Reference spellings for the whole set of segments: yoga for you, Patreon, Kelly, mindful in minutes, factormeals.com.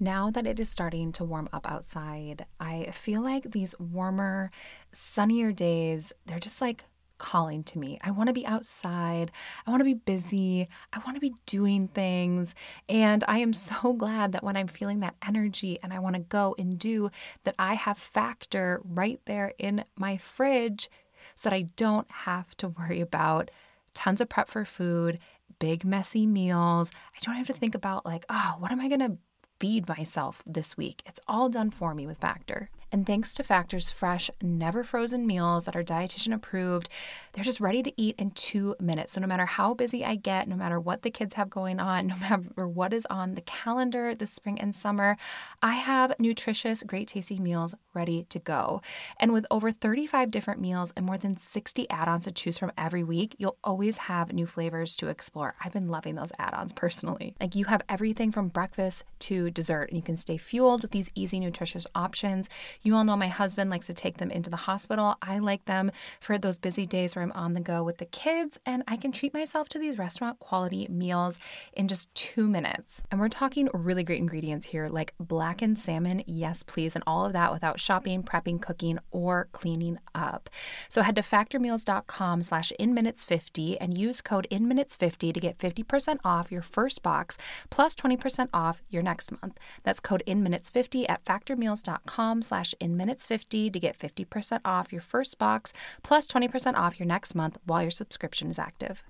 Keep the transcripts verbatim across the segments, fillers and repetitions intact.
Now that it is starting to warm up outside, I feel like these warmer, sunnier days, they're just like calling to me. I want to be outside. I want to be busy. I want to be doing things. And I am so glad that when I'm feeling that energy and I want to go and do, that I have Factor right there in my fridge so that I don't have to worry about tons of prep for food, big messy meals. I don't have to think about like, oh, what am I going to feed myself this week? It's all done for me with Factor. And thanks to Factor's fresh, never frozen meals that are dietitian approved, they're just ready to eat in two minutes. So no matter how busy I get, no matter what the kids have going on, no matter what is on the calendar this spring and summer, I have nutritious, great tasting meals ready to go. And with over thirty-five different meals and more than sixty add-ons to choose from every week, you'll always have new flavors to explore. I've been loving those add-ons personally. Like you have everything from breakfast to dessert, and you can stay fueled with these easy, nutritious options. You all know my husband likes to take them into the hospital. I like them for those busy days where I'm on the go with the kids, and I can treat myself to these restaurant quality meals in just two minutes. And we're talking really great ingredients here, like blackened salmon, yes please, and all of that without shopping, prepping, cooking, or cleaning up. So head to factormeals.com slash in minutes fifty and use code in minutes fifty to get fifty percent off your first box plus twenty percent off your next month. That's code in minutes fifty at factormeals.com slash in minutes fifty to get fifty percent off your first box plus twenty percent off your next month while your subscription is active.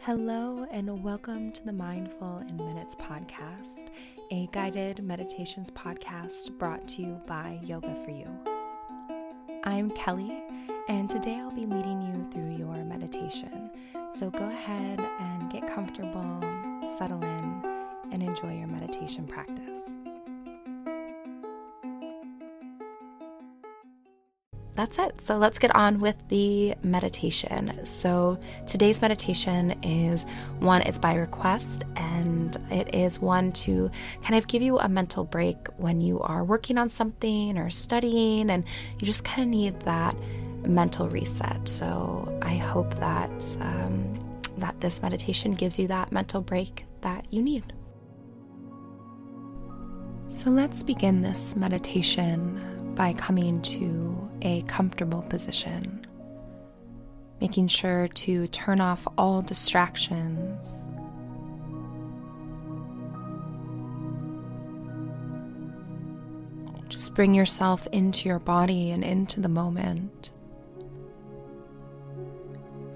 Hello and welcome to the Mindful in Minutes podcast, a guided meditations podcast brought to you by Yoga for You. I'm Kelly, and today I'll be leading you through your meditation. So go ahead and get comfortable, settle in, and enjoy your meditation practice. That's it. So let's get on with the meditation. So today's meditation is one, it's by request, and it is one to kind of give you a mental break when you are working on something or studying, and you just kind of need that mental reset. So I hope that, um, that this meditation gives you that mental break that you need. So let's begin this meditation by coming to a comfortable position, making sure to turn off all distractions. Just bring yourself into your body and into the moment,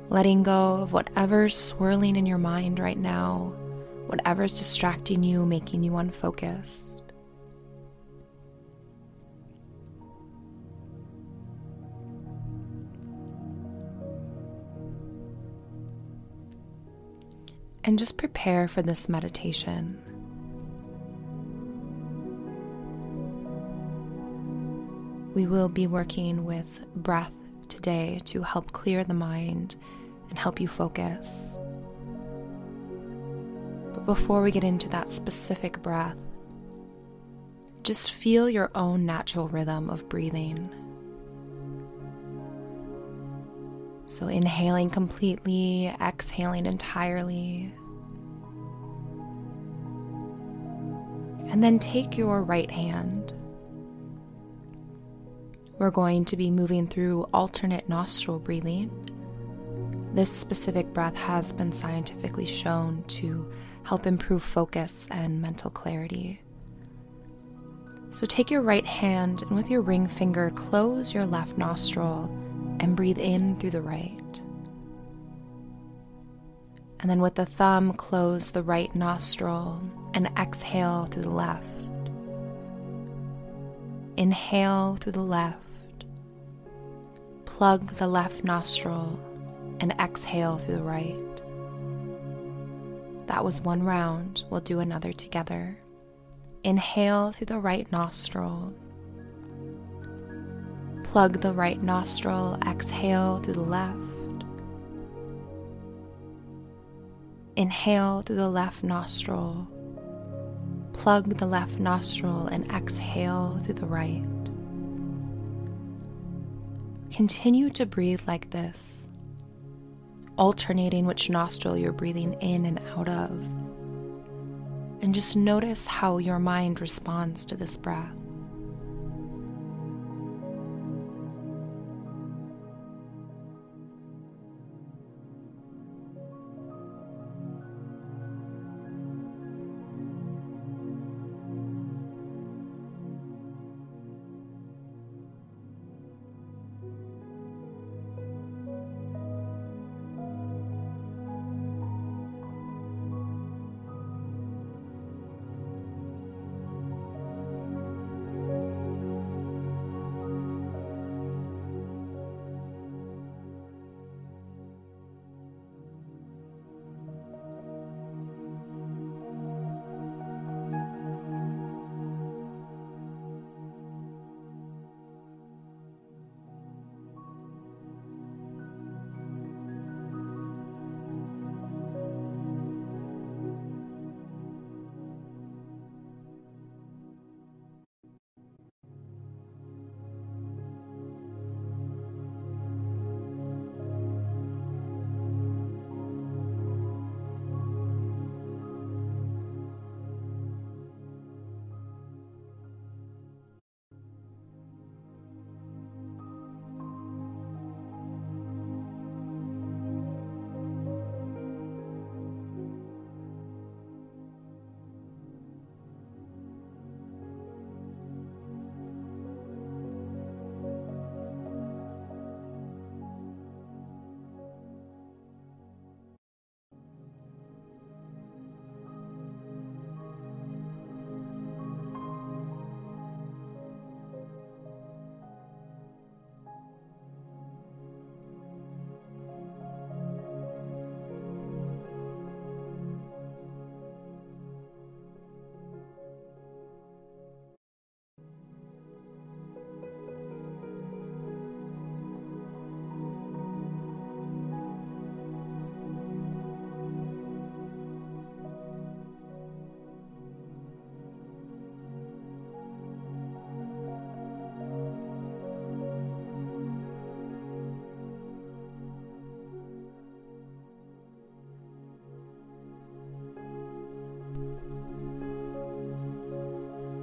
letting go of whatever's swirling in your mind right now, whatever's distracting you, making you unfocused. And just prepare for this meditation. We will be working with breath today to help clear the mind and help you focus. But before we get into that specific breath, just feel your own natural rhythm of breathing. So inhaling completely, exhaling entirely. And then take your right hand. We're going to be moving through alternate nostril breathing. This specific breath has been scientifically shown to help improve focus and mental clarity. So take your right hand and with your ring finger, close your left nostril and breathe in through the right. And then with the thumb, close the right nostril and exhale through the left. Inhale through the left. Plug the left nostril and exhale through the right. That was one round. We'll do another together. Inhale through the right nostril. Plug the right nostril, exhale through the left. Inhale through the left nostril. Plug the left nostril and exhale through the right. Continue to breathe like this, alternating which nostril you're breathing in and out of. and just notice how your mind responds to this breath.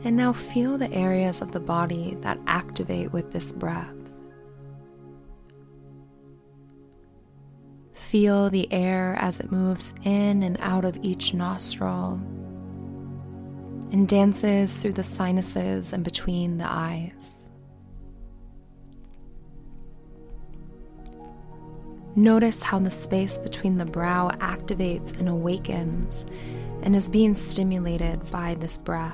And now feel the areas of the body that activate with this breath. Feel the air as it moves in and out of each nostril and dances through the sinuses and between the eyes. Notice how the space between the brow activates and awakens and is being stimulated by this breath.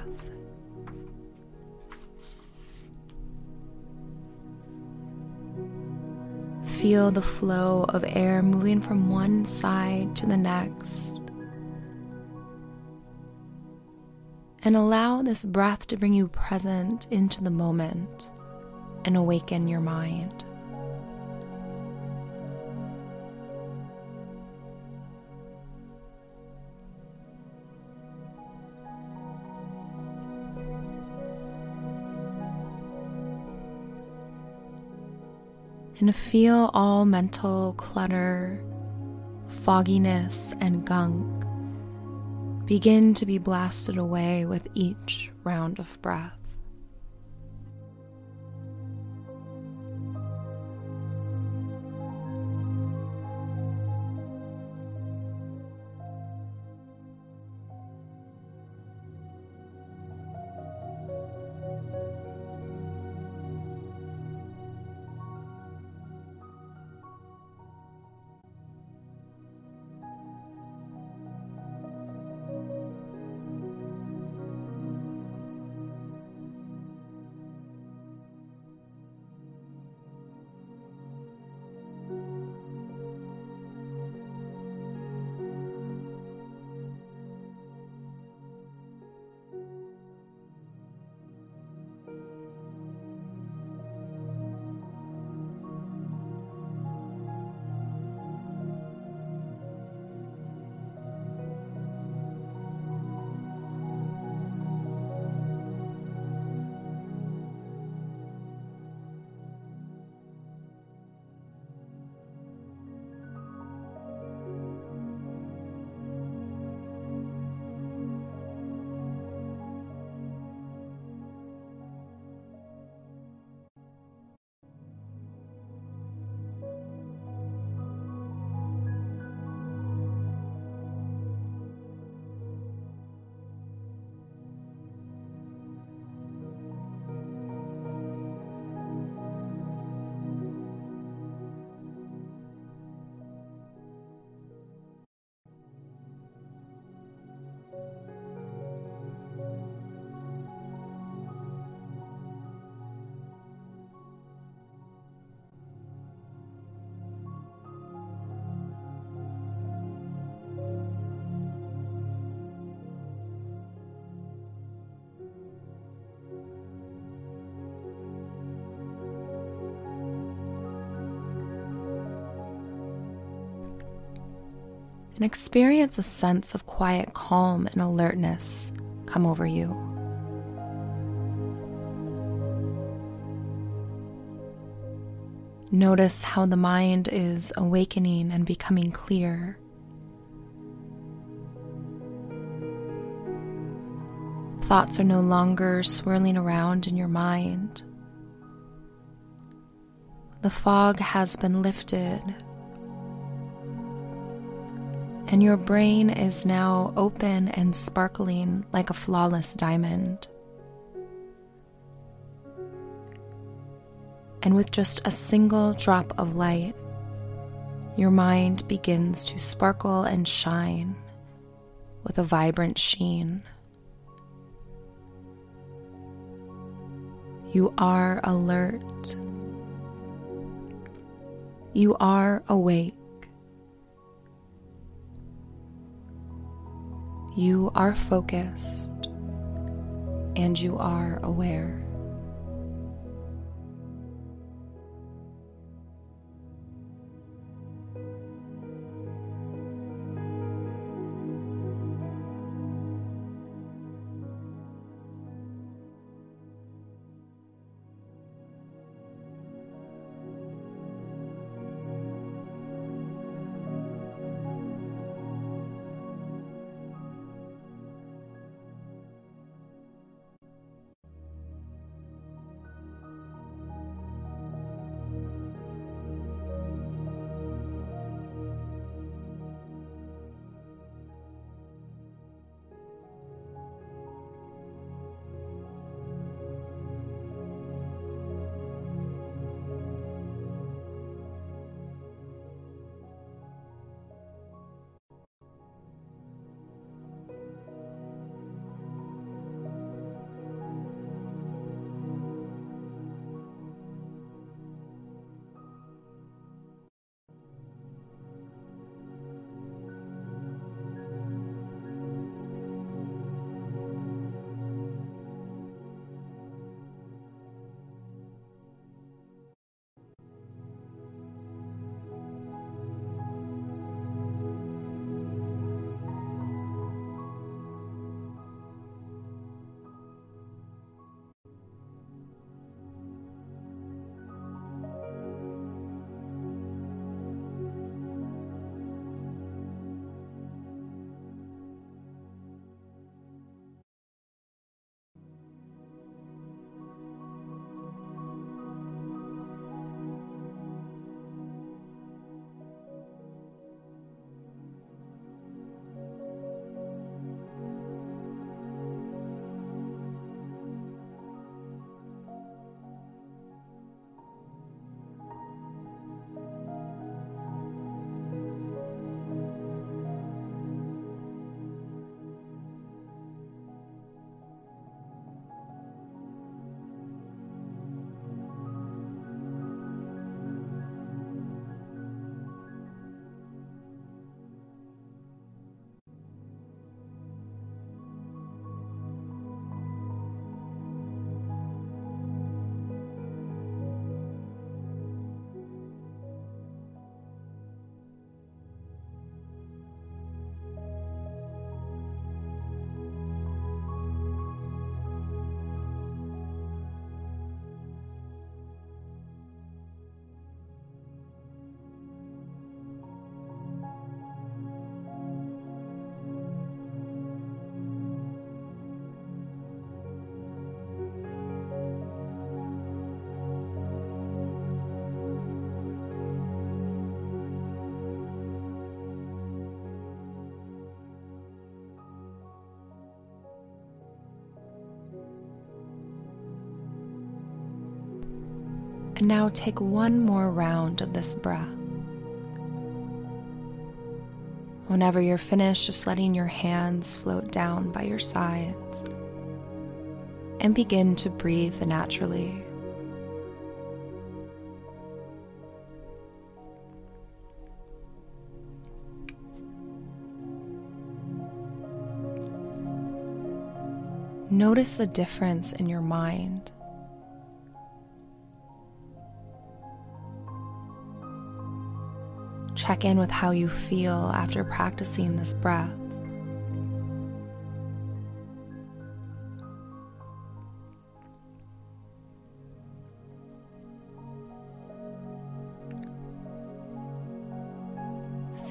Feel the flow of air moving from one side to the next. And allow this breath to bring you present into the moment and awaken your mind. And to feel all mental clutter, fogginess, and gunk begin to be blasted away with each round of breath. and experience a sense of quiet calm and alertness come over you. Notice how the mind is awakening and becoming clear. Thoughts are no longer swirling around in your mind. The fog has been lifted, and your brain is now open and sparkling like a flawless diamond. And with just a single drop of light, your mind begins to sparkle and shine with a vibrant sheen. You are alert. You are awake. You are focused, and you are aware. And now take one more round of this breath. Whenever you're finished, just letting your hands float down by your sides and begin to breathe naturally. Notice the difference in your mind. Check in with how you feel after practicing this breath.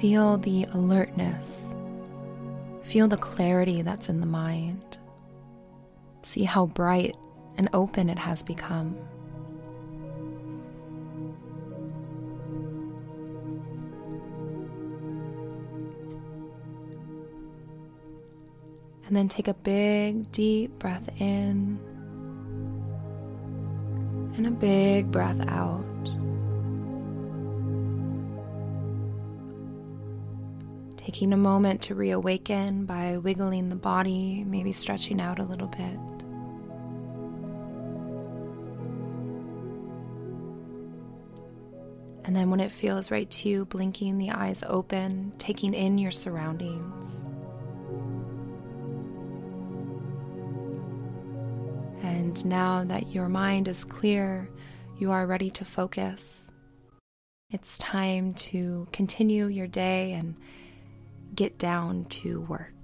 Feel the alertness. Feel the clarity that's in the mind. See how bright and open it has become. And then take a big, deep breath in and a big breath out. Taking a moment to reawaken by wiggling the body, maybe stretching out a little bit. And then when it feels right to you, blinking the eyes open, taking in your surroundings. And now that your mind is clear, you are ready to focus. It's time to continue your day and get down to work.